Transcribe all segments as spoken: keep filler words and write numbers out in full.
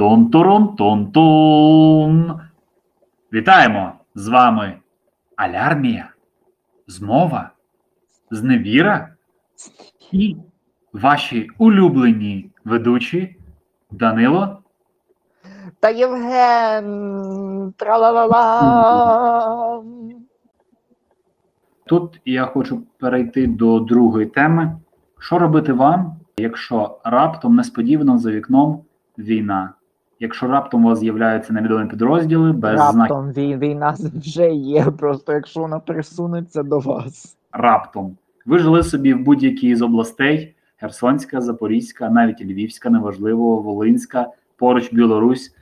Тон-турун-тон-тун. Вітаємо! З вами алярмія, змова, зневіра і ваші улюблені ведучі Данило та Євген. Тра-ла-ла-ла. Тут я хочу перейти до другої теми. Що робити вам, якщо раптом несподівано за вікном війна? Якщо раптом у вас з'являються невідомі підрозділи, без знаків... Раптом знак... війна вже є, просто якщо вона присунеться до вас. Раптом. Ви жили собі в будь-якій з областей, Херсонська, Запорізька, навіть Львівська, неважливо, Волинська, поруч Білорусь,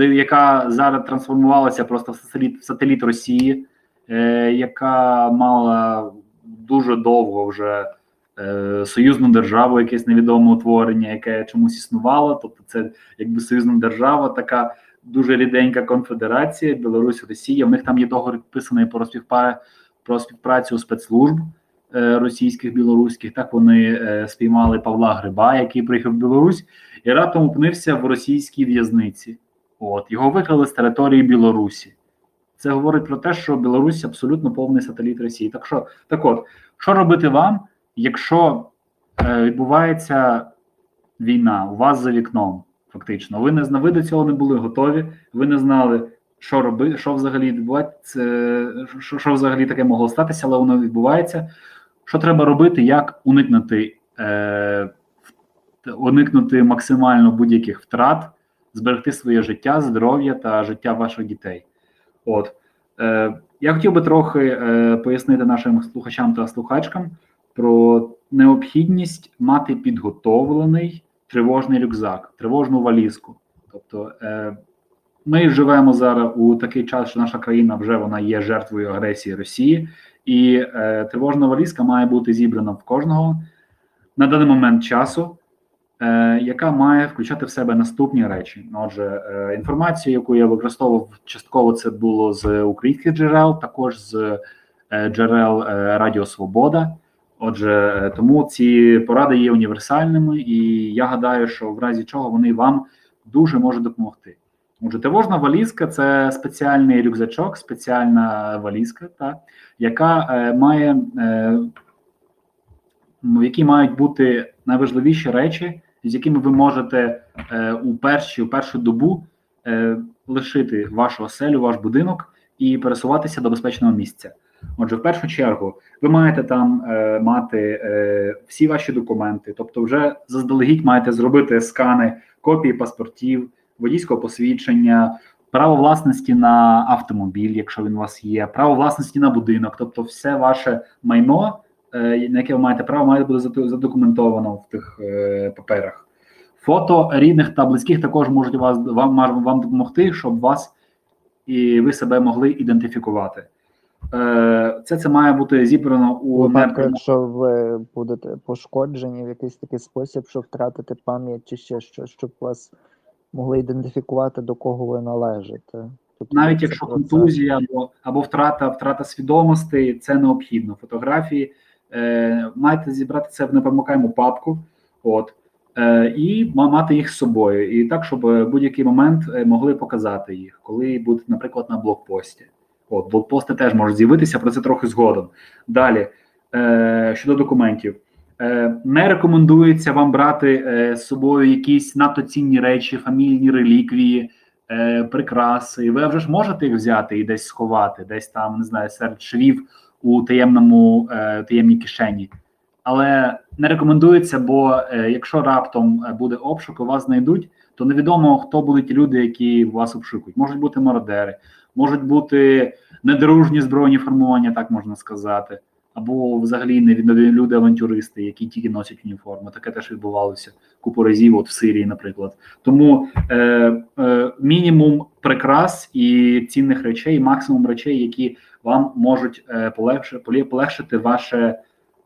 яка зараз трансформувалася просто в сателіт, в сателіт Росії, е, яка мала дуже довго вже... союзну державу, якесь невідоме утворення, яке чомусь існувало, тобто це якби союзна держава, така дуже ріденька конфедерація, Білорусь, Росія, в них там є договір підписаний про, співпра... про співпрацю спецслужб е, російських, білоруських, так вони е, спіймали Павла Гриба, який приїхав в Білорусь, і раптом опинився в російській в'язниці. От, його викрали з території Білорусі. Це говорить про те, що Білорусь абсолютно повний сателіт Росії. Так що, так от, що робити вам, якщо е, відбувається війна у вас за вікном, фактично, ви не знали, ви до цього не були готові, ви не знали, що робити, що взагалі відбувається, що, що взагалі таке могло статися, але воно відбувається. Що треба робити, як уникнути, е, уникнути максимально будь-яких втрат, зберегти своє життя, здоров'я та життя ваших дітей? От е, я хотів би трохи е, пояснити нашим слухачам та слухачкам про необхідність мати підготовлений тривожний рюкзак, тривожну валізку. Тобто е, ми живемо зараз у такий час, що наша країна вже вона є жертвою агресії Росії, і е, тривожна валізка має бути зібрана в кожного на даний момент часу, е, яка має включати в себе наступні речі. Отже, е, інформацію, яку я використовував, частково це було з українських джерел, також з е, джерел е, Радіо Свобода. Отже, тому ці поради є універсальними, і я гадаю, що в разі чого вони вам дуже можуть допомогти. Отже, тривожна валізка – це спеціальний рюкзачок, спеціальна валізка, та, яка е, має, е, в якій мають бути найважливіші речі, з якими ви можете е, у, перші, у першу добу е, лишити вашу оселю, ваш будинок і пересуватися до безпечного місця. Отже, в першу чергу, ви маєте там е, мати е, всі ваші документи, тобто вже заздалегідь маєте зробити скани, копії паспортів, водійського посвідчення, право власності на автомобіль, якщо він у вас є, право власності на будинок, тобто все ваше майно, е, на яке ви маєте право, має бути задокументовано в тих е, паперах. Фото рідних та близьких також можуть вас, вам, вам допомогти, щоб вас і ви себе могли ідентифікувати. Це це має бути зібрано у випадку, нерв... якщо ви будете пошкоджені в якийсь такий спосіб, щоб втратити пам'ять чи ще щось, щоб вас могли ідентифікувати, до кого ви належите. Тобто, навіть якщо контузія або, або втрата, втрата свідомості, це необхідно. Фотографії е, маєте зібрати це в непромокаєму папку, от е, і мати їх з собою, і так, щоб в будь-який момент могли показати їх, коли будуть, наприклад, на блокпості. От, блокпости теж можуть з'явитися, про це трохи згодом. Далі, е, щодо документів. Е, не рекомендується вам брати е, з собою якісь надто цінні речі, фамільні реліквії, е, прикраси. Ви вже ж можете їх взяти і десь сховати, десь там, не знаю, серед швів у таємному, е, таємній кишені. Але не рекомендується, бо е, якщо раптом буде обшук, і вас знайдуть, то невідомо, хто будуть люди, які вас обшукують. Можуть бути мародери, можуть бути недружні збройні формування, так можна сказати, або взагалі невідомі люди-авантюристи, які тільки носять уніформу. Таке теж відбувалося купу разів, от в Сирії, наприклад. Тому е, е, мінімум прикрас і цінних речей, максимум речей, які вам можуть е, полегш, полегшити ваше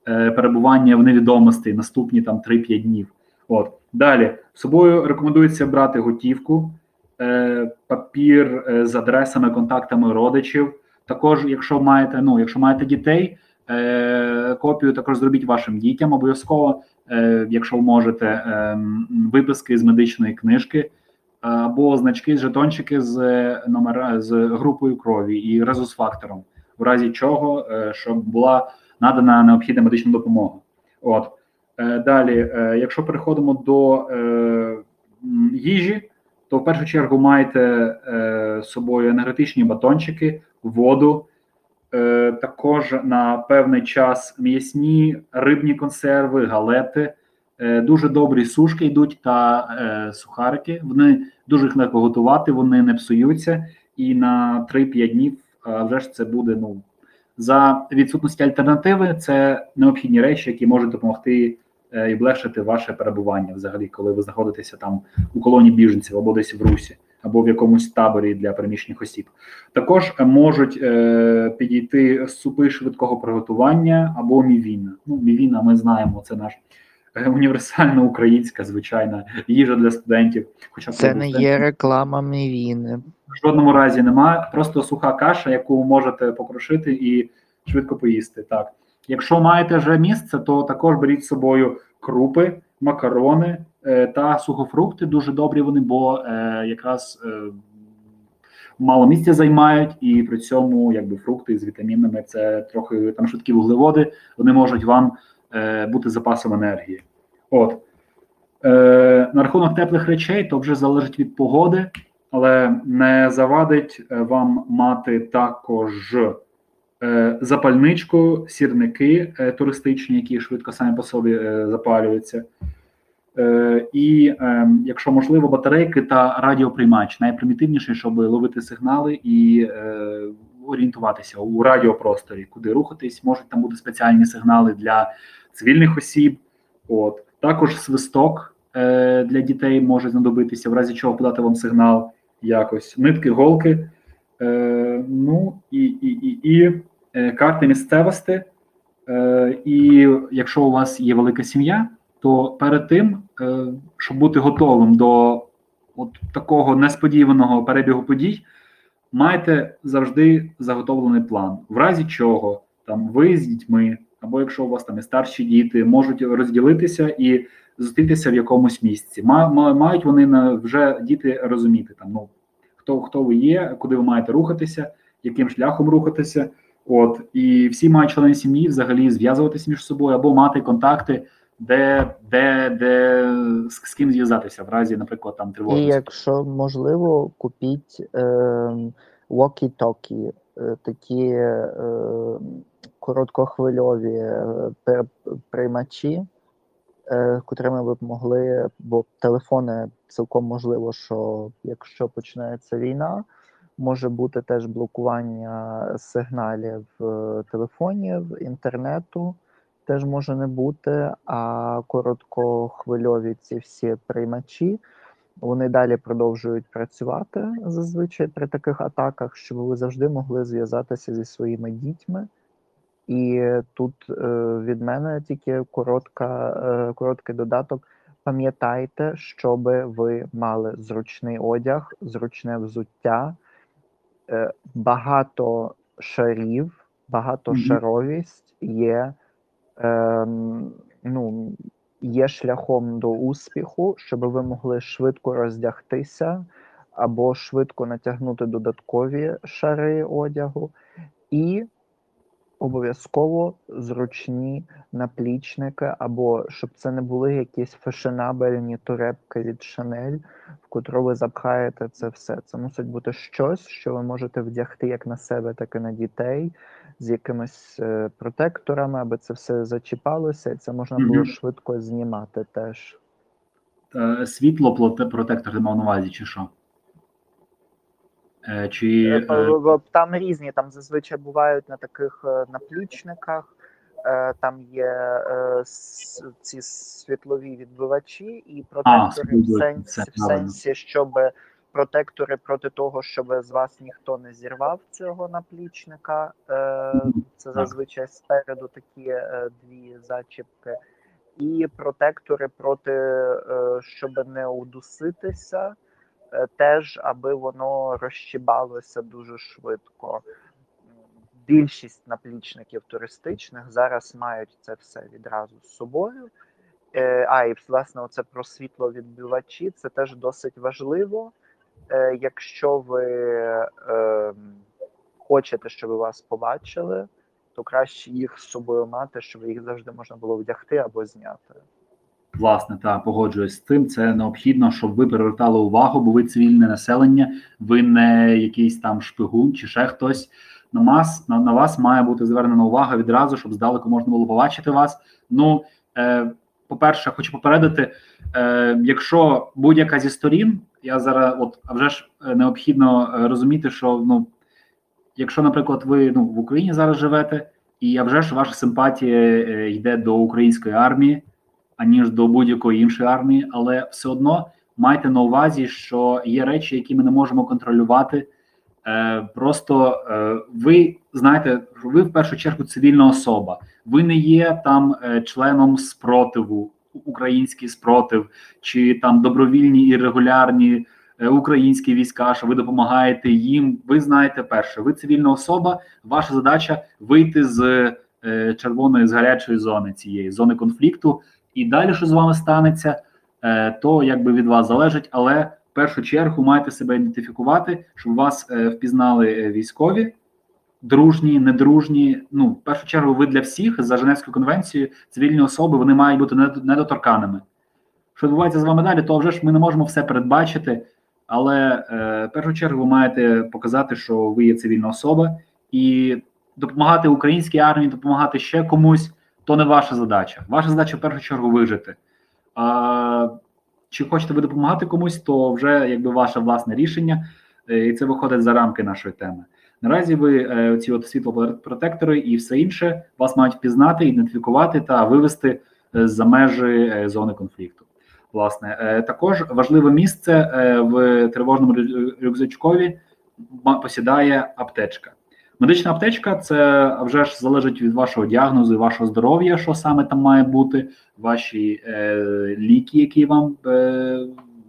е, перебування в невідомості наступні там три-п'ять днів. От. Далі, з собою рекомендується брати готівку, е, папір е, з адресами, контактами родичів. Також, якщо маєте, ну, якщо маєте дітей, е, копію також зробіть вашим дітям обов'язково, е, якщо можете, е, виписки з медичної книжки, або значки, жетончики з номера з групою крові і резус-фактором, в разі чого, щоб була надана необхідна медична допомога. От. Далі, якщо переходимо до їжі, то в першу чергу майте з собою енергетичні батончики, воду, також на певний час м'ясні, рибні консерви, галети, дуже добрі сушки йдуть та сухарики. Вони дуже їх легко готувати, вони не псуються, і на три-п'ять днів, а вже ж це буде, ну, за відсутності альтернативи, це необхідні речі, які можуть допомогти і облегшити ваше перебування взагалі, коли ви знаходитеся там у колонії біженців або десь в Русі, або в якомусь таборі для переміщених осіб. Також можуть е- підійти супи швидкого приготування або мівіна. Ну, мівіна, ми знаємо, це наш універсальна українська звичайна їжа для студентів. Хоча це не є реклама мівіни. В жодному разі нема, просто суха каша, яку можете покрошити і швидко поїсти. Так. Якщо маєте вже місце, то також беріть з собою крупи, макарони е, та сухофрукти. Дуже добрі вони, бо е, якраз е, мало місця займають, і при цьому якби фрукти з вітамінами, це трохи там швидкі вуглеводи, вони можуть вам е, бути запасом енергії. От. Е, на рахунок теплих речей, то вже залежить від погоди, але не завадить вам мати також запальничку, сірники туристичні, які швидко самі по собі запалюються. І, якщо можливо, батарейки та радіоприймач. Найпримітивніше, щоб ловити сигнали і орієнтуватися у радіопросторі, куди рухатись. Можуть там бути спеціальні сигнали для цивільних осіб. От. Також свисток для дітей може знадобитися, в разі чого подати вам сигнал якось. Нитки, голки, е, ну і, і, і, і карти місцевості. Е, і якщо у вас є велика сім'я, то перед тим, е, щоб бути готовим до от такого несподіваного перебігу подій, майте завжди заготовлений план. В разі чого там ви з дітьми, або якщо у вас там і старші діти, можуть розділитися і зустрітися в якомусь місці. Мають вони вже діти розуміти, там, ну, хто, хто ви є, куди ви маєте рухатися, яким шляхом рухатися. От. І всі мають члени сім'ї взагалі зв'язуватися між собою, або мати контакти, де, де, де з, з ким зв'язатися, в разі, наприклад, там тривоги. І якщо можливо, купіть е, walkie-talkie, е, такі е, короткохвильові е, приймачі, котрими ви б могли, бо телефони цілком можливо, що якщо починається війна, може бути теж блокування сигналів телефонів, інтернету теж може не бути, а короткохвильові ці всі приймачі, вони далі продовжують працювати зазвичай при таких атаках, щоб ви завжди могли зв'язатися зі своїми дітьми. І тут е, від мене тільки коротка, е, короткий додаток. Пам'ятайте, щоб ви мали зручний одяг, зручне взуття, е, багато шарів, багатошаровість є, е, ну, є шляхом до успіху, щоб ви могли швидко роздягтися або швидко натягнути додаткові шари одягу. І обов'язково зручні наплічники, або щоб це не були якісь фешенабельні турепки від Шанель, в котру ви запхаєте це все. Це мусить бути щось, що ви можете вдягти як на себе, так і на дітей, з якимись е, протекторами, аби це все зачіпалося, і це можна було mm-hmm. швидко знімати теж. Світло, протектор, ти мав на увазі, чи що? Чи... Там різні, там зазвичай бувають на таких наплічниках, там є ці світлові відбивачі і протектори а, в, сенсі, в сенсі, щоб протектори проти того, щоб з вас ніхто не зірвав цього наплічника, це зазвичай спереду такі дві зачіпки, і протектори проти, щоб не удуситися, теж, аби воно розщібалося дуже швидко. Більшість наплічників туристичних зараз мають це все відразу з собою, А, і, власне, це про світловідбивачі, це теж досить важливо. Якщо ви е, хочете, щоб вас побачили, то краще їх з собою мати, щоб їх завжди можна було вдягти або зняти. Власне, та погоджуюсь з тим, це необхідно, щоб ви привертали увагу, бо ви цивільне населення, ви не якийсь там шпигун чи ще хтось. На вас, на, на вас має бути звернена увага відразу, щоб здалеку можна було побачити вас. Ну, е, по-перше, хочу попередити, е, якщо будь-яка зі сторін, я зараз, от, а вже ж необхідно розуміти, що, ну, якщо, наприклад, ви, ну, в Україні зараз живете, і а вже ж ваша симпатія йде до української армії, аніж до будь-якої іншої армії, але все одно майте на увазі, що є речі, які ми не можемо контролювати. Е, просто е, ви, знаєте, ви в першу чергу цивільна особа, ви не є там е, членом спротиву, український спротив, чи там добровільні і регулярні е, українські війська, що ви допомагаєте їм, ви знаєте перше, ви цивільна особа, ваша задача вийти з е, червоної, з гарячої зони цієї, зони конфлікту, і далі, що з вами станеться, е, то якби від вас залежить, але в першу чергу маєте себе ідентифікувати, щоб вас е, впізнали військові, дружні, недружні. Ну, в першу чергу, ви для всіх за Женевською конвенцією цивільні особи, вони мають бути недоторканими. Що відбувається з вами далі, то вже ж ми не можемо все передбачити, але е, в першу чергу ви маєте показати, що ви є цивільна особа, і допомагати українській армії, допомагати ще комусь, то не ваша задача. Ваша задача в першу чергу вижити. А чи хочете ви допомагати комусь, то вже якби ваше власне рішення, і це виходить за рамки нашої теми. Наразі ви е, ці от світлопротектори і все інше вас мають впізнати, ідентифікувати та вивести за межі е, зони конфлікту. Власне, е, також важливе місце е, в тривожному рюкзачкові посідає аптечка. Медична аптечка, це вже ж залежить від вашого діагнозу і вашого здоров'я, що саме там має бути, ваші е, ліки, які вам е,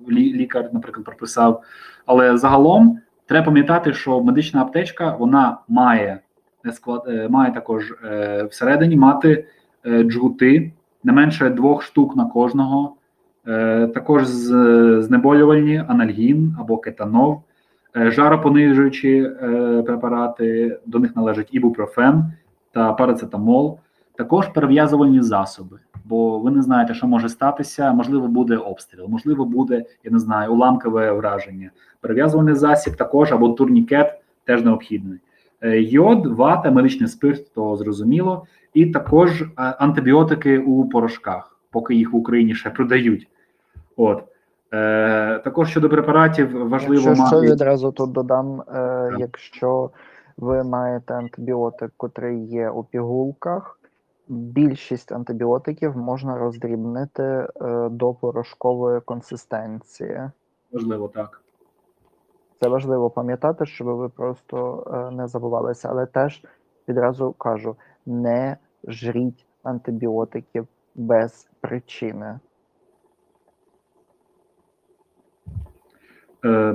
лі, лікар, наприклад, прописав. Але загалом треба пам'ятати, що медична аптечка, вона має, склад, має також е, всередині мати е, джгути, не менше двох штук на кожного, е, також з, знеболювальні, анальгін або кетанов, жаропонижуючі е, препарати, до них належить ібупрофен та парацетамол, також перев'язувальні засоби, бо ви не знаєте, що може статися, можливо буде обстріл, можливо буде, я не знаю, уламкове враження. Перев'язувальний засіб також, або турнікет теж необхідний. Е, йод, вата, медичний спирт, то зрозуміло, і також е, антибіотики у порошках, поки їх в Україні ще продають. От. Е, також щодо препаратів важливо мати... Якщо що, відразу тут додам, е, якщо ви маєте антибіотик, котрий є у пігулках, більшість антибіотиків можна роздрібнити е, до порошкової консистенції. Важливо, так. Це важливо пам'ятати, щоб ви просто е, не забувалися, але теж відразу кажу, не жріть антибіотиків без причини.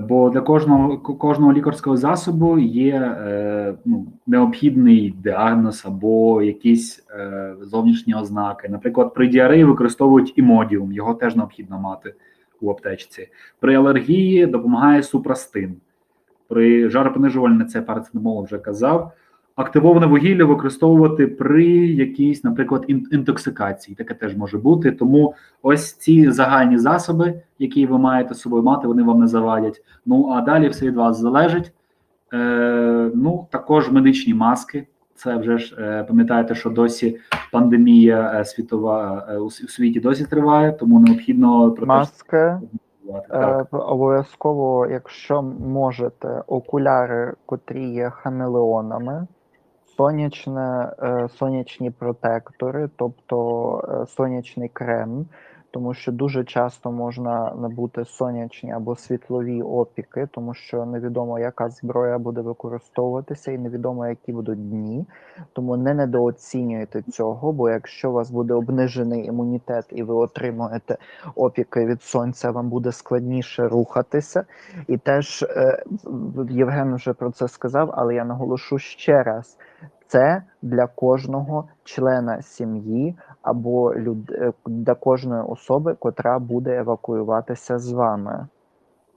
Бо для кожного кожного лікарського засобу є е, ну, необхідний діагноз або якісь е, зовнішні ознаки. Наприклад, при діареї використовують імодіум, його теж необхідно мати у аптечці. При алергії допомагає супрастин. При жаропонижувальне це парацетамол вже казав. Активоване вугілля використовувати при якійсь, наприклад, інтоксикації. Таке теж може бути. Тому ось ці загальні засоби, які ви маєте з собою мати, вони вам не завадять. Ну, а далі все від вас залежить. Е, ну, також медичні маски. Це вже ж, е, пам'ятаєте, що досі пандемія е, світова е, у світі досі триває, тому необхідно... Маски. Е, обов'язково, якщо можете, окуляри, котрі є хамелеонами. Сонячне, сонячні протектори, тобто сонячний крем, тому що дуже часто можна набути сонячні або світлові опіки, тому що невідомо, яка зброя буде використовуватися і невідомо, які будуть дні. Тому не недооцінюйте цього, бо якщо у вас буде обнижений імунітет і ви отримуєте опіки від сонця, вам буде складніше рухатися. І теж, Євген вже про це сказав, але я наголошу ще раз, це для кожного члена сім'ї або люд... для кожної особи, котра буде евакуюватися з вами.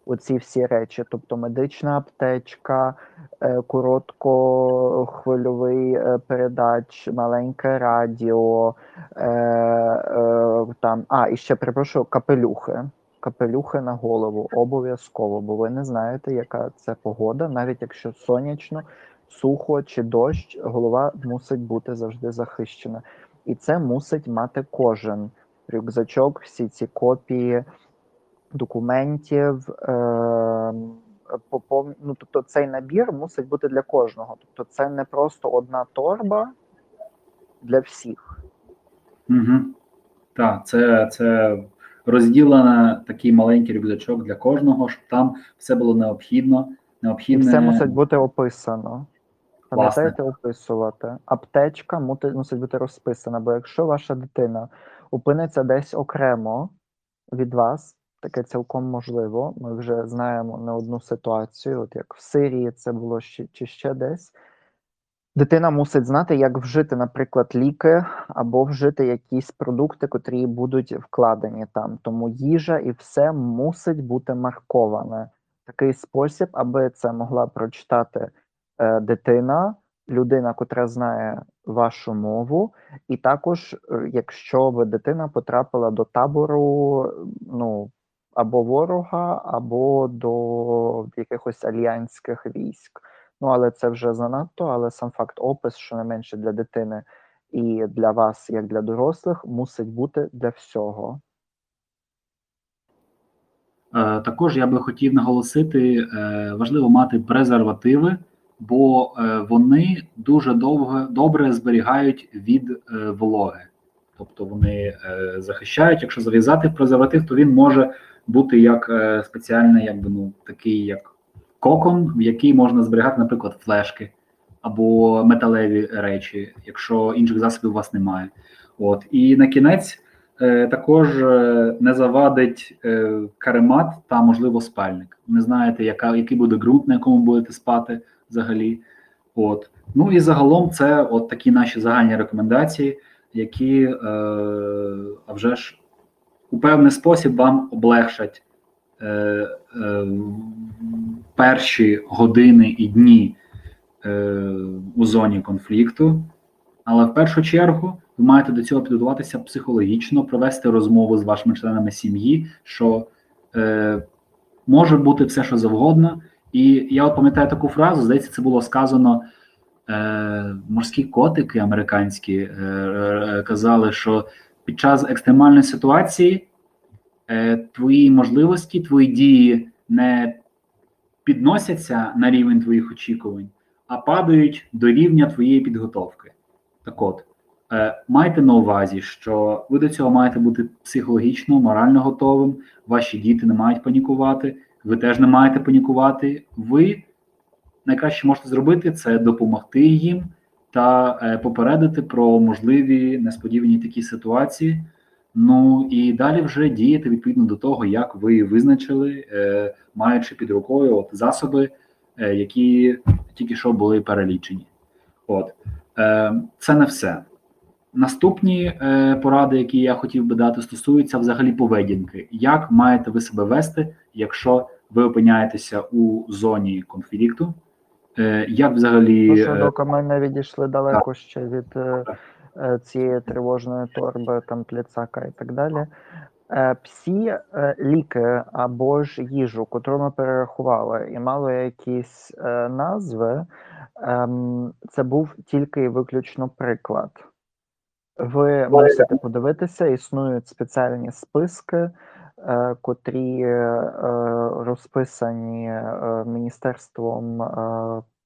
Оці всі речі, тобто медична аптечка, короткохвильовий передач, маленьке радіо, там, а, і ще, перепрошую, капелюхи. Капелюхи на голову обов'язково, бо ви не знаєте, яка це погода, навіть якщо сонячно, сухо чи дощ, голова мусить бути завжди захищена. І це мусить мати кожен рюкзачок, всі ці копії документів, е- попов... ну, тобто цей набір мусить бути для кожного. Тобто це не просто одна торба для всіх. Угу. Так, це, це розділено такий маленький рюкзачок для кожного, щоб там все було необхідно. Необхідне... І все мусить бути описано. Пам'ятаєте, описувати. Аптечка мусить бути розписана, бо якщо ваша дитина опиниться десь окремо від вас, таке цілком можливо, ми вже знаємо не одну ситуацію, от як в Сирії це було ще, чи ще десь. Дитина мусить знати, як вжити, наприклад, ліки або вжити якісь продукти, котрі будуть вкладені там. Тому їжа і все мусить бути марковане. Такий спосіб, аби це могла прочитати е, дитина, людина, котра знає вашу мову, і також, якщо би дитина потрапила до табору, ну, або ворога, або до якихось альянських військ. Ну, але це вже занадто, але сам факт опис, що не менше для дитини і для вас, як для дорослих, мусить бути для всього. Також я би хотів наголосити, важливо мати презервативи, бо вони дуже довго, добре зберігають від вологи. Тобто вони захищають, якщо зав'язати презерватив, то він може бути як спеціальний, якби, ну, такий як кокон, в який можна зберігати, наприклад, флешки або металеві речі, якщо інших засобів у вас немає. От. І на кінець е, також е, не завадить е, каремат та, можливо, спальник. Не знаєте, яка, який буде ґрунт, на якому будете спати взагалі. От. Ну і загалом це от такі наші загальні рекомендації, які, е, а вже ж, у певний спосіб вам облегшать е, е, перші години і дні е, у зоні конфлікту. Але в першу чергу ви маєте до цього підготуватися психологічно, провести розмову з вашими членами сім'ї, що е, може бути все, що завгодно. І я от пам'ятаю таку фразу, здається, це було сказано, е, морські котики американські е, е, казали, що під час екстремальної ситуації е, твої можливості, твої дії не підносяться на рівень твоїх очікувань, а падають до рівня твоєї підготовки. Так от, е, майте на увазі, що ви до цього маєте бути психологічно, морально готовим, ваші діти не мають панікувати, ви теж не маєте панікувати. Ви найкраще можете зробити, це допомогти їм та е, попередити про можливі несподівані такі ситуації. Ну і далі вже діяти відповідно до того, як ви визначили, е, маючи під рукою от засоби, е, які тільки що були перелічені. От. Е, це не все. Наступні е, поради, які я хотів би дати, стосуються взагалі поведінки. Як маєте ви себе вести, якщо ви опиняєтеся у зоні конфлікту? Е, як взагалі... Ну, що, доки ми не відійшли далеко так. ще від... цієї тривожної торби, там, пляцака і так далі. Всі ліки або ж їжу, котру ми перерахували, і мали якісь назви, це був тільки і виключно приклад. Ви можете подивитися, існують спеціальні списки, котрі розписані міністерством,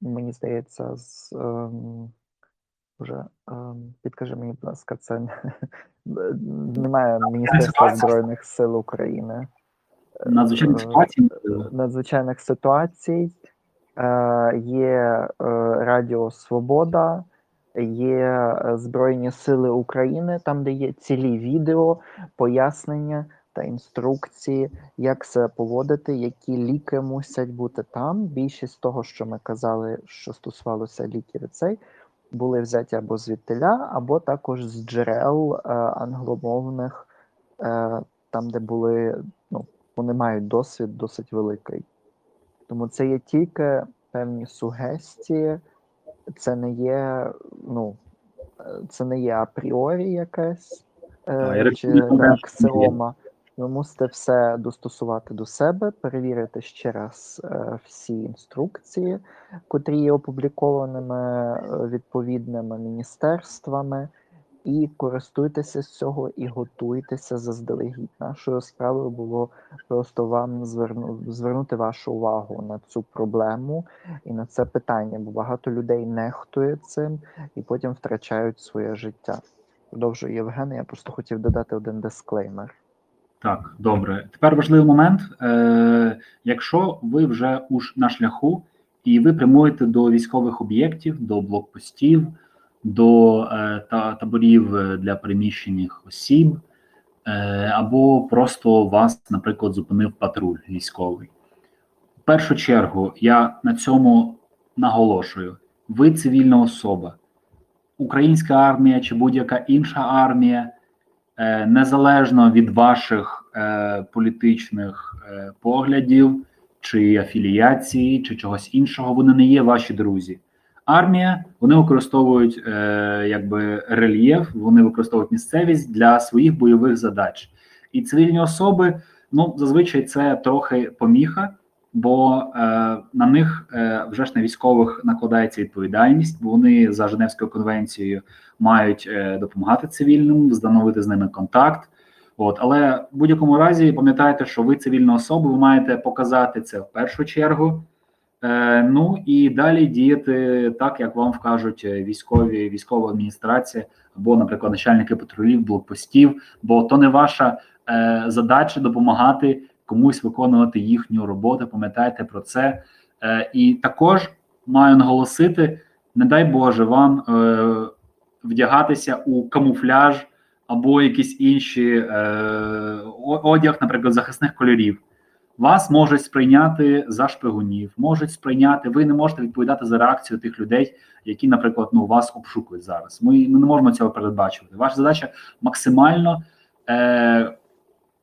мені здається, з... Вже підкажи мені, будь ласка, це немає Міністерства Збройних сил України. Надзвичайних ситуацій. Надзвичайних ситуацій. Є Радіо Свобода, є Збройні Сили України, там, де є цілі відео, пояснення та інструкції, як себе поводити, які ліки мусять бути там. Більшість того, що ми казали, що стосувалося ліків і цей, були взяті або звідтиля, або також з джерел е, англомовних, е, там, де були, ну, вони мають досвід досить великий. Тому це є тільки певні сугестії, це не є, ну, це не є апріорі якесь, е, чи аксіома. Ви мусите все достосувати до себе, перевірити ще раз е, всі інструкції, котрі є опублікованими відповідними міністерствами, і користуйтеся з цього, і готуйтеся заздалегідь. Нашою справою було просто вам зверну, звернути вашу увагу на цю проблему і на це питання, бо багато людей нехтує цим і потім втрачають своє життя. Продовжую, Євген, я просто хотів додати один дисклеймер. Так, добре. Тепер важливий момент. Е, якщо ви вже уж на шляху і ви прямуєте до військових об'єктів, до блокпостів, до е, та, таборів для переміщених осіб, е, або просто вас, наприклад, зупинив патруль військовий. В першу чергу, я на цьому наголошую. Ви цивільна особа. Українська армія чи будь-яка інша армія, незалежно від ваших е, політичних е, поглядів, чи афіліації, чи чогось іншого, вони не є ваші друзі. Армія, вони використовують е, якби рельєф, вони використовують місцевість для своїх бойових задач. І цивільні особи, ну, зазвичай це трохи поміха, бо е, на них е, вже ж на військових накладається відповідальність, бо вони за Женевською конвенцією мають е, допомагати цивільним, встановити з ними контакт. От, але в будь-якому разі пам'ятайте, що ви цивільна особа, ви маєте показати це в першу чергу, е, ну і далі діяти так, як вам вкажуть військові, військова адміністрація або, наприклад, начальники патрулів, блокпостів, бо то не ваша е, задача допомагати комусь виконувати їхню роботу, пам'ятайте про це. Е, і також маю наголосити, не дай Боже вам е, вдягатися у камуфляж або якісь інші е, одяг, наприклад, захисних кольорів. Вас можуть сприйняти за шпигунів, можуть сприйняти, ви не можете відповідати за реакцію тих людей, які, наприклад, ну, вас обшукують зараз. Ми, ми не можемо цього передбачувати. Ваша задача максимально е,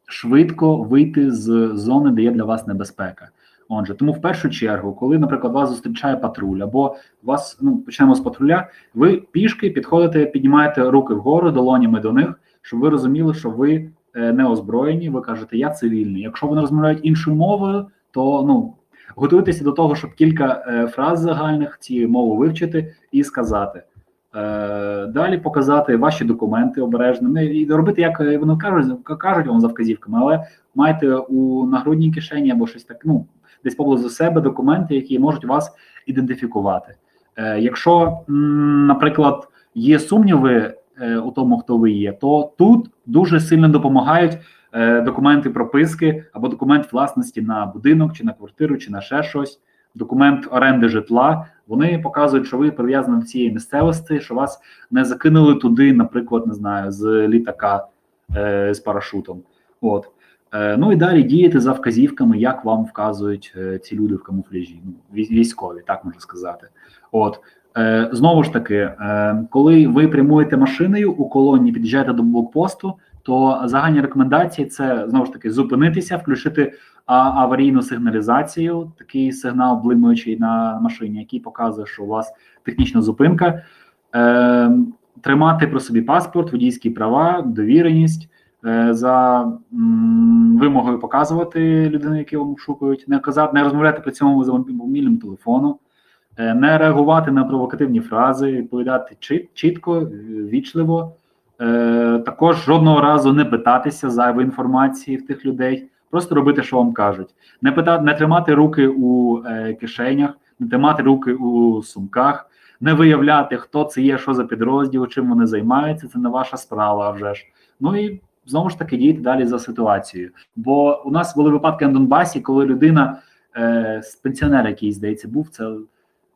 швидко вийти з зони, де є для вас небезпека. Отже, тому в першу чергу, коли, наприклад, вас зустрічає патруль, або вас, ну, почнемо з патруля, ви пішки підходите, піднімаєте руки вгору, долонями до них, щоб ви розуміли, що ви е, не озброєні, ви кажете, я цивільний. Якщо вони розмовляють іншою мовою, то, ну, готуйтеся до того, щоб кілька е, фраз загальних цієї мови вивчити і сказати. Далі показати ваші документи обережно і робити, як вони кажуть, кажуть вам за вказівками, але маєте у нагрудній кишені або щось так, ну, десь поблизу себе документи, які можуть вас ідентифікувати. Якщо, наприклад, є сумніви у тому, хто ви є, то тут дуже сильно допомагають документи прописки або документ власності на будинок, чи на квартиру, чи на ще щось, документ оренди житла. Вони показують, що ви прив'язані до цієї місцевості, що вас не закинули туди, наприклад, не знаю, з літака е, з парашутом. От. Е, ну і далі діяти за вказівками, як вам вказують е, ці люди в камуфляжі, ну, військові, так можна сказати. От. Е, знову ж таки, е, коли ви прямуєте машиною у колоні, під'їжджаєте до блокпосту, то загальні рекомендації – це, знову ж таки, зупинитися, включити а, аварійну сигналізацію, такий сигнал, блимаючий на машині, який показує, що у вас технічна зупинка, е, тримати при собі паспорт, водійські права, довіреність, е, за м, вимогою показувати людину, яку вам шукають, не казати, не розмовляти при цьому за мобільним телефоном, е, не реагувати на провокативні фрази, відповідати чіт, чітко, ввічливо. Е, також жодного разу не питатися зайвої інформації в тих людей, просто робити, що вам кажуть. Не питати, не тримати руки у е, кишенях, не тримати руки у сумках, не виявляти, хто це є, що за підрозділ, чим вони займаються, це не ваша справа вже ж. Ну і знову ж таки діяти далі за ситуацією. Бо у нас були випадки на Донбасі, коли людина, е, пенсіонер, який, здається, був, це,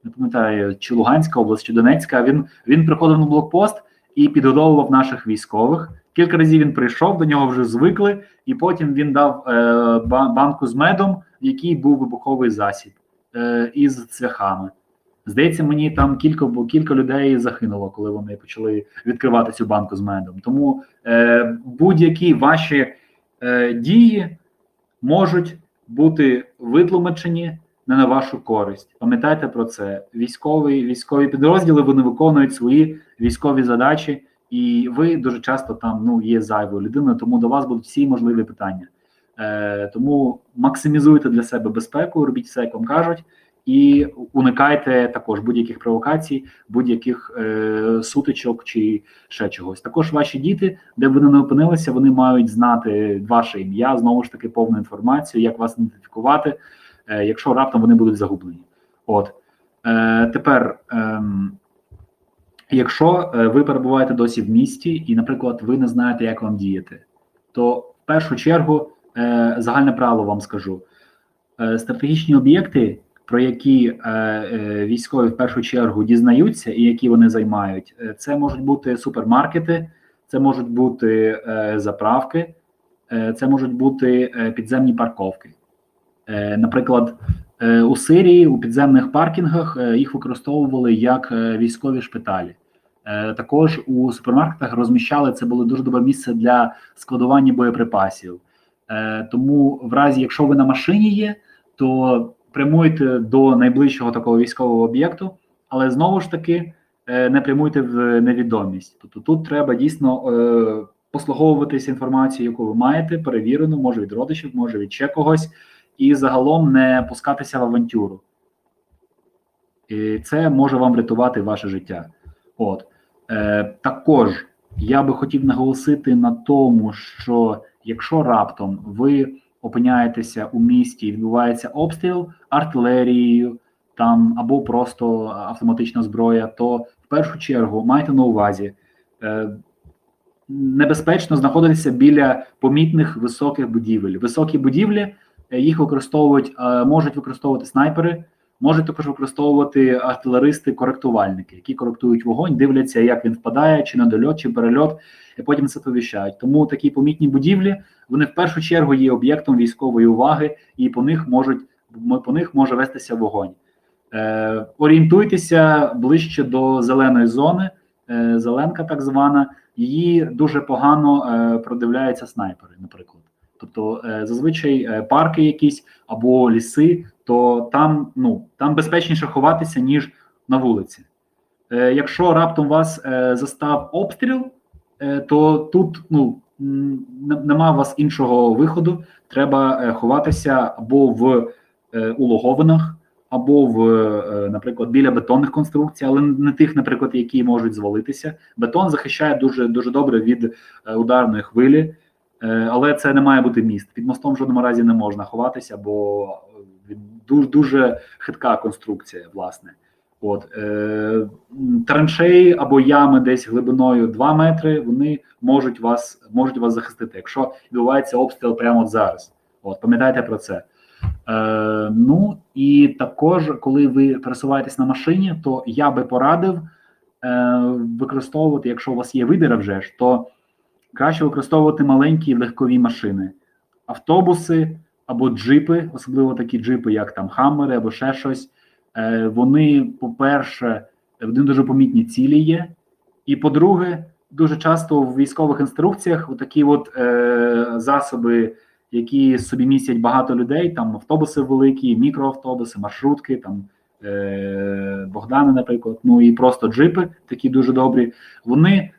не пам'ятаю, чи Луганська область, чи Донецька, він, він приходив на блокпост і підгодовував наших військових. Кілька разів він прийшов, до нього вже звикли, і потім він дав е, банку з медом, в якій був вибуховий засіб е, із цвяхами. Здається, мені там кілька кілька людей загинуло, коли вони почали відкривати цю банку з медом. Тому е, будь-які ваші е, дії можуть бути витлумачені не на вашу користь. Пам'ятайте про це. Військові, військові підрозділи, вони виконують свої військові задачі, і ви дуже часто там ну, є зайвою людиною, тому до вас будуть всі можливі питання. Е, тому максимізуйте для себе безпеку, робіть все, як вам кажуть, і уникайте також будь-яких провокацій, будь-яких е, сутичок чи ще чогось. Також ваші діти, де б вони не опинилися, вони мають знати ваше ім'я, знову ж таки повну інформацію, як вас ідентифікувати, е, якщо раптом вони будуть загублені. От. Е, тепер, е, якщо ви перебуваєте досі в місті і, наприклад, ви не знаєте, як вам діяти, то в першу чергу е, загальне правило вам скажу. Е, стратегічні об'єкти, про які е, е, військові в першу чергу дізнаються і які вони займають, це можуть бути супермаркети, це можуть бути е, заправки, е, це можуть бути е, підземні парковки. Е, наприклад, е, у Сирії у підземних паркінгах е, їх використовували як е, військові шпиталі. Е, також у супермаркетах розміщали, це було дуже добре місце для складування боєприпасів. Е, тому в разі, якщо ви на машині є, то прямуйте до найближчого такого військового об'єкту, але знову ж таки не прямуйте в невідомість. Тобто тут треба дійсно е, послуговуватися інформацією, яку ви маєте, перевірену, може від родичів, може від ще когось, і загалом не пускатися в авантюру. І це може вам врятувати ваше життя. От. Е, також я би хотів наголосити на тому, що якщо раптом ви опиняєтеся у місті і відбувається обстріл артилерією там або просто автоматична зброя, то в першу чергу майте на увазі, е, небезпечно знаходитися біля помітних високих будівель. Високі будівлі, е, їх використовують, е, можуть використовувати снайпери, можуть також використовувати артилеристи-коректувальники, які коректують вогонь, дивляться, як він впадає, чи недольот, чи перельот, і потім це повіщають. Тому такі помітні будівлі, вони в першу чергу є об'єктом військової уваги, і по них можуть по них може вестися вогонь. Е, орієнтуйтеся ближче до зеленої зони, е, зеленка так звана, її дуже погано е, продивляються снайпери, наприклад. Тобто е, зазвичай е, парки якісь або ліси, то там, ну, там безпечніше ховатися, ніж на вулиці. Е, якщо раптом вас е, застав обстріл, е, то тут ну, нема у вас іншого виходу. Треба е, ховатися або в е, улоговинах, або, в, е, наприклад, біля бетонних конструкцій, але не тих, наприклад, які можуть звалитися. Бетон захищає дуже, дуже добре від е, ударної хвилі, е, але це не має бути міст. Під мостом в жодному разі не можна ховатися, бо Дуже, дуже хитка конструкція, власне. От, е, траншеї або ями десь глибиною два метри, вони можуть вас, можуть вас захистити, якщо відбувається обстріл прямо зараз. От, пам'ятайте про це. Е, ну, і також, коли ви пересуваєтесь на машині, то я би порадив е, використовувати, якщо у вас є вибір вже, то краще використовувати маленькі легкові машини. Автобуси, або джипи, особливо такі джипи, як там хаммери або ще щось, вони, по-перше, вони дуже помітні цілі є, і, по-друге, дуже часто в військових інструкціях отакі от е- засоби, які собі містять багато людей, там автобуси великі, мікроавтобуси, маршрутки, там е- Богдани, наприклад, ну і просто джипи, такі дуже добрі, вони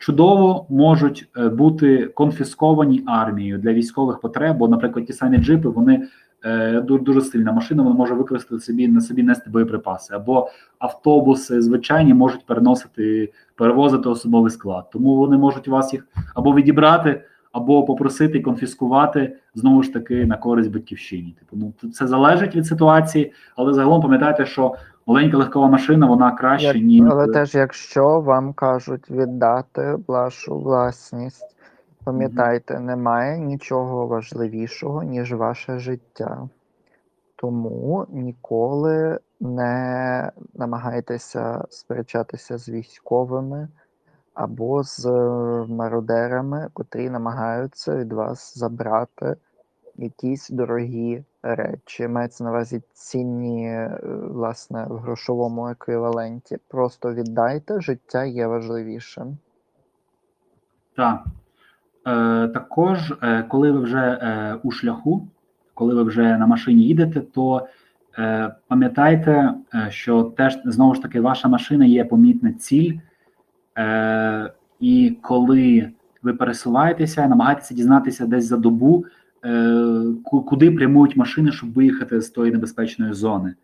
чудово можуть бути конфісковані армією для військових потреб, бо, наприклад, ті самі джипи, вони е, дуже сильна машина, вона може використати собі, на собі нести боєприпаси, або автобуси звичайні можуть переносити, перевозити особовий склад. Тому вони можуть вас їх або відібрати, або попросити конфіскувати, знову ж таки, на користь батьківщині. Типу, ну, це залежить від ситуації, але загалом пам'ятайте, що маленька легкова машина, вона краще, ніж... Але теж, якщо вам кажуть віддати вашу власність, пам'ятайте, mm-hmm. немає нічого важливішого, ніж ваше життя. Тому ніколи не намагайтеся сперечатися з військовими або з мародерами, котрі намагаються від вас забрати якісь дорогі речі. Мається на увазі цінні, власне, в грошовому еквіваленті. Просто віддайте, життя є важливішим. Так. Е, також, е, коли ви вже е, у шляху, коли ви вже на машині їдете, то е, пам'ятайте, що теж, знову ж таки, ваша машина є помітна ціль. Е, і коли ви пересуваєтеся, намагайтеся дізнатися десь за добу, куди прямують машини, щоб виїхати з тої небезпечної зони.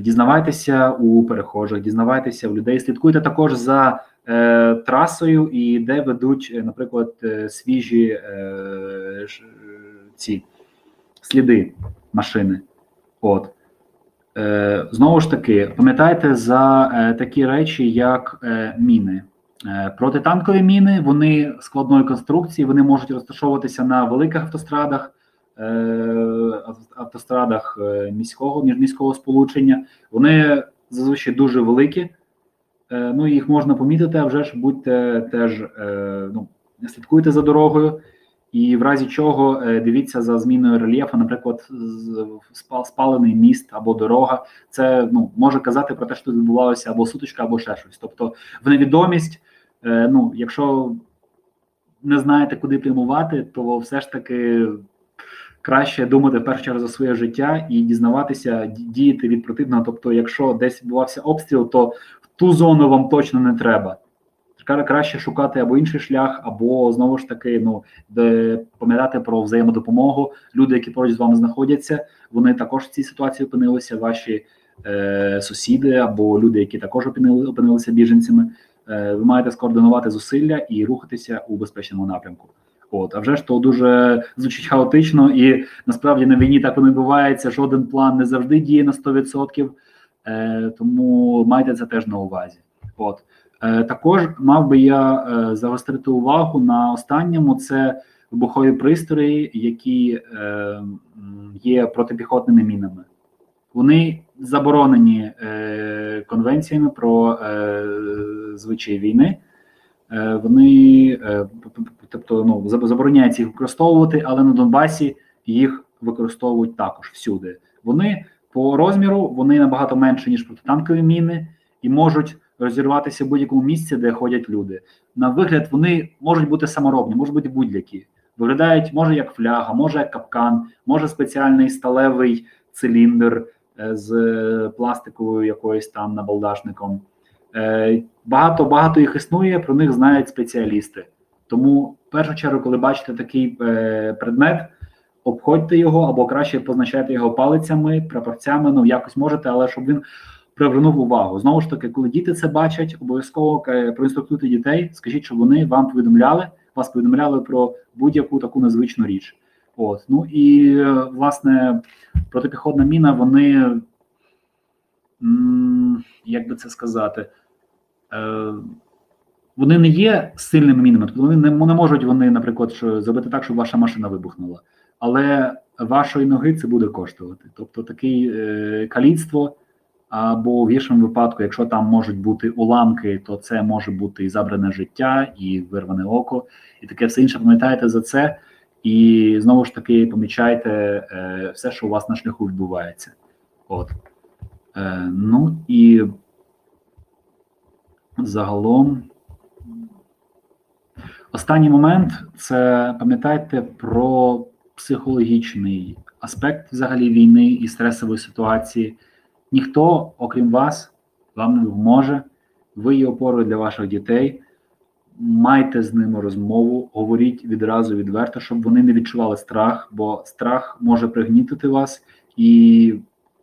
Дізнавайтеся у перехожих, дізнавайтеся у людей, слідкуйте також за е, трасою і де ведуть, наприклад, свіжі е, ці сліди машини. От. Е, знову ж таки, пам'ятайте за е, такі речі, як е, міни. Протитанкові міни, вони складної конструкції, вони можуть розташовуватися на великих автострадах, автострадах міського, міжміського сполучення. Вони зазвичай дуже великі, ну їх можна помітити, а вже ж будьте теж, ну, слідкуйте за дорогою і в разі чого дивіться за зміною рельєфу, наприклад, спалений міст або дорога. Це, ну, може казати про те, що тут відбувалася або сутичка, або ще щось. Тобто в невідомість, ну, якщо не знаєте, куди прямувати, то все ж таки краще думати в першу чергу за своє життя і дізнаватися, діяти від противного. Тобто, якщо десь відбувався обстріл, то в ту зону вам точно не треба. Краще шукати або інший шлях, або, знову ж таки, ну, де пам'ятати про взаємодопомогу. Люди, які поруч з вами знаходяться, вони також в цій ситуації опинилися, ваші е, сусіди, або люди, які також опинили, опинилися біженцями. Е, ви маєте скоординувати зусилля і рухатися у безпечному напрямку. От. А вже ж то дуже звучить хаотично, і насправді на війні так воно відбувається, жоден план не завжди діє на сто відсотків, е, тому майте це теж на увазі. От. Також мав би я загострити увагу на останньому, це вибухові пристрої, які є протипіхотними мінами. Вони заборонені конвенціями про звичаї війни. Вони, тобто, ну, забороняється їх використовувати, але на Донбасі їх використовують також всюди. Вони по розміру, вони набагато менші, ніж протитанкові міни, і можуть розірватися в будь-якому місці, де ходять люди. На вигляд вони можуть бути саморобні, можуть бути будь-які. Виглядають, може, як фляга, може, як капкан, може, спеціальний сталевий циліндр з пластиковою якоюсь там набалдашником. Багато-багато їх існує, про них знають спеціалісти. Тому, в першу чергу, коли бачите такий предмет, обходьте його, або краще позначайте його палицями, прапорцями, ну, якось можете, але щоб він привернув увагу. Знову ж таки, коли діти це бачать, обов'язково проінструктуйте дітей, скажіть, щоб вони вам повідомляли, вас повідомляли про будь-яку таку незвичну річ. От. Ну і, власне, протипіхотна міна, вони, як би це сказати, вони не є сильними мінами, вони не можуть, вони, наприклад, зробити так, щоб ваша машина вибухнула, але вашої ноги це буде коштувати. Тобто таке каліцтво, або в гіршому випадку, якщо там можуть бути уламки, то це може бути і забране життя, і вирване око, і таке все інше. Пам'ятайте за це і, знову ж таки, помічайте е, все, що у вас на шляху відбувається. От. Е, ну і загалом останній момент – це пам'ятайте про психологічний аспект взагалі війни і стресової ситуації. Ніхто, окрім вас, вам не допоможе, ви є опорою для ваших дітей, майте з ними розмову, говоріть відразу відверто, щоб вони не відчували страх, бо страх може пригнітити вас, і,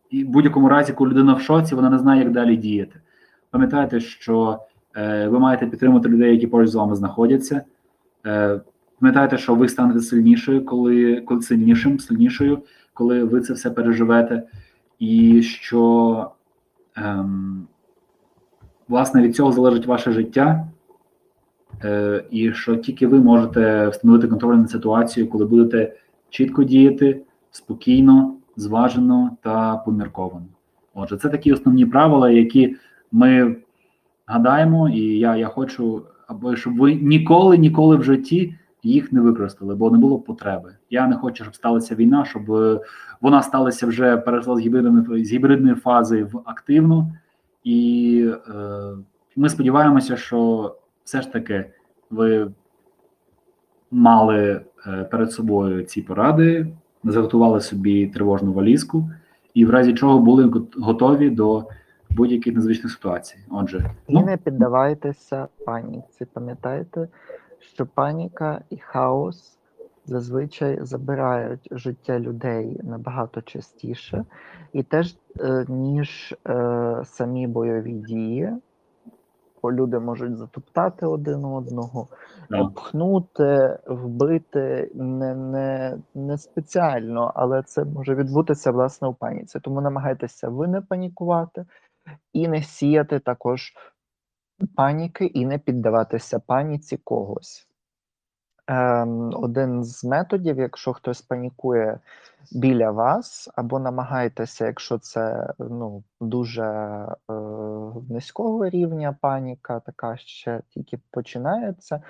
і в будь-якому разі, коли людина в шоці, вона не знає, як далі діяти. Пам'ятайте, що е, ви маєте підтримувати людей, які поруч з вами знаходяться, е, пам'ятайте, що ви станете сильнішою, коли, коли сильнішим, сильнішою, коли ви це все переживете. І що, ем, власне, від цього залежить ваше життя, е, і що тільки ви можете встановити контроль над ситуацією, коли будете чітко діяти, спокійно, зважено та помірковано. Отже, це такі основні правила, які ми гадаємо, і я, я хочу, аби щоб ви ніколи, ніколи в житті їх не використали, бо не було потреби. Я не хочу, щоб сталася війна, щоб вона сталася вже, перейшла з гібридної, з гібридної фази в активну. І е, ми сподіваємося, що все ж таки ви мали перед собою ці поради, заготували собі тривожну валізку і в разі чого були готові до будь-яких незвичних ситуацій. Отже, ну. І не піддавайтеся паніці. Пам'ятайте, що паніка і хаос зазвичай забирають життя людей набагато частіше, і теж, ніж е, самі бойові дії, бо люди можуть затоптати один одного, yeah. пхнути, вбити, не, не, не спеціально, але це може відбутися, власне, у паніці. Тому намагайтеся ви не панікувати і не сіяти також паніки, і не піддаватися паніці когось. Ем, один з методів, якщо хтось панікує біля вас, або намагайтеся, якщо це ну, дуже е, низького рівня паніка, така ще тільки починається,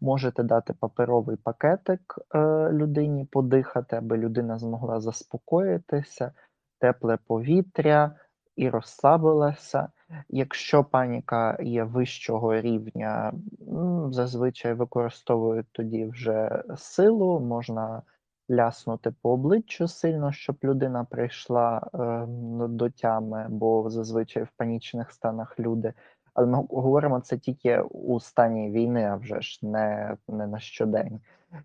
можете дати паперовий пакетик е, людині подихати, аби людина змогла заспокоїтися, тепле повітря і розслабилася. Якщо паніка є вищого рівня, зазвичай використовують тоді вже силу, можна ляснути по обличчю сильно, щоб людина прийшла е, до тями, бо зазвичай в панічних станах люди, але ми говоримо це тільки у стані війни, а вже ж не, не на щодень.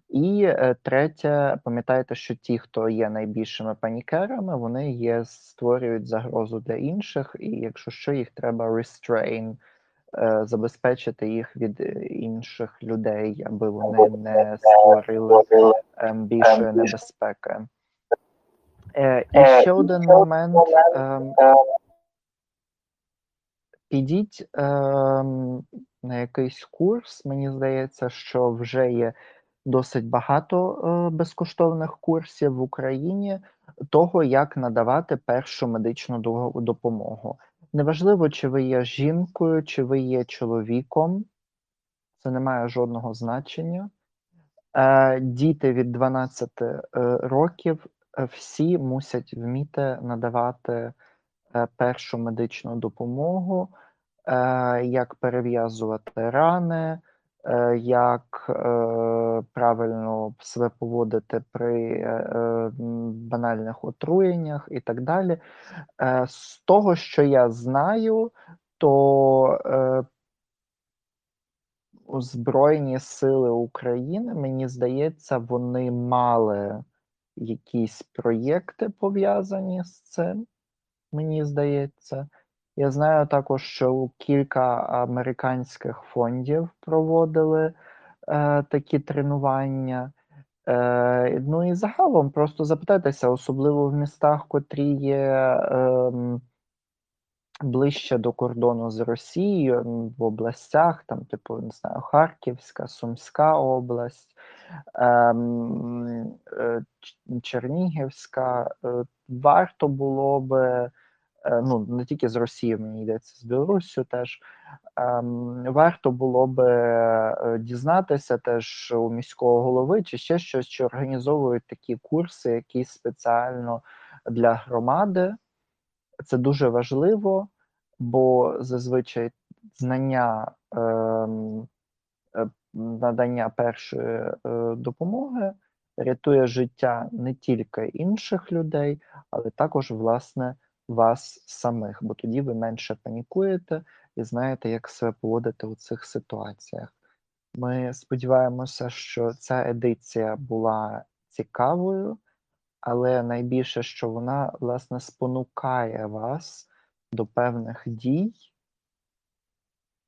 І е, третє, пам'ятайте, що ті, хто є найбільшими панікерами, вони є, створюють загрозу для інших, і якщо що, їх треба restrain, е, забезпечити їх від інших людей, аби вони не створили е, більшої небезпеки. Е, і ще один момент. Е, підіть е, на якийсь курс, мені здається, що вже є досить багато е, безкоштовних курсів в Україні того, як надавати першу медичну допомогу. Неважливо, чи ви є жінкою, чи ви є чоловіком, це не має жодного значення. Е, діти від дванадцяти е, років всі мусять вміти надавати е, першу медичну допомогу, е, як перев'язувати рани, як е, правильно себе поводити при е, банальних отруєннях і так далі. Е, з того, що я знаю, то е, Збройні сили України, мені здається, вони мали якісь проєкти, пов'язані з цим, мені здається. Я знаю також, що кілька американських фондів проводили е, такі тренування. Е, ну і загалом просто запитайтеся, особливо в містах, котрі є е, ближче до кордону з Росією, в областях, там, типу, не знаю, Харківська, Сумська область, е, е, Чернігівська. Е, варто було би... Ну, не тільки з Росії, мені йдеться, з Білоруссю теж. Ем, варто було би дізнатися теж у міського голови, чи ще щось, чи організовують такі курси, які спеціально для громади. Це дуже важливо, бо зазвичай знання ем, надання першої е, допомоги рятує життя не тільки інших людей, але також, власне, вас самих, бо тоді ви менше панікуєте і знаєте, як себе поводити у цих ситуаціях. Ми сподіваємося, що ця едиція була цікавою, але найбільше, що вона, власне, спонукає вас до певних дій,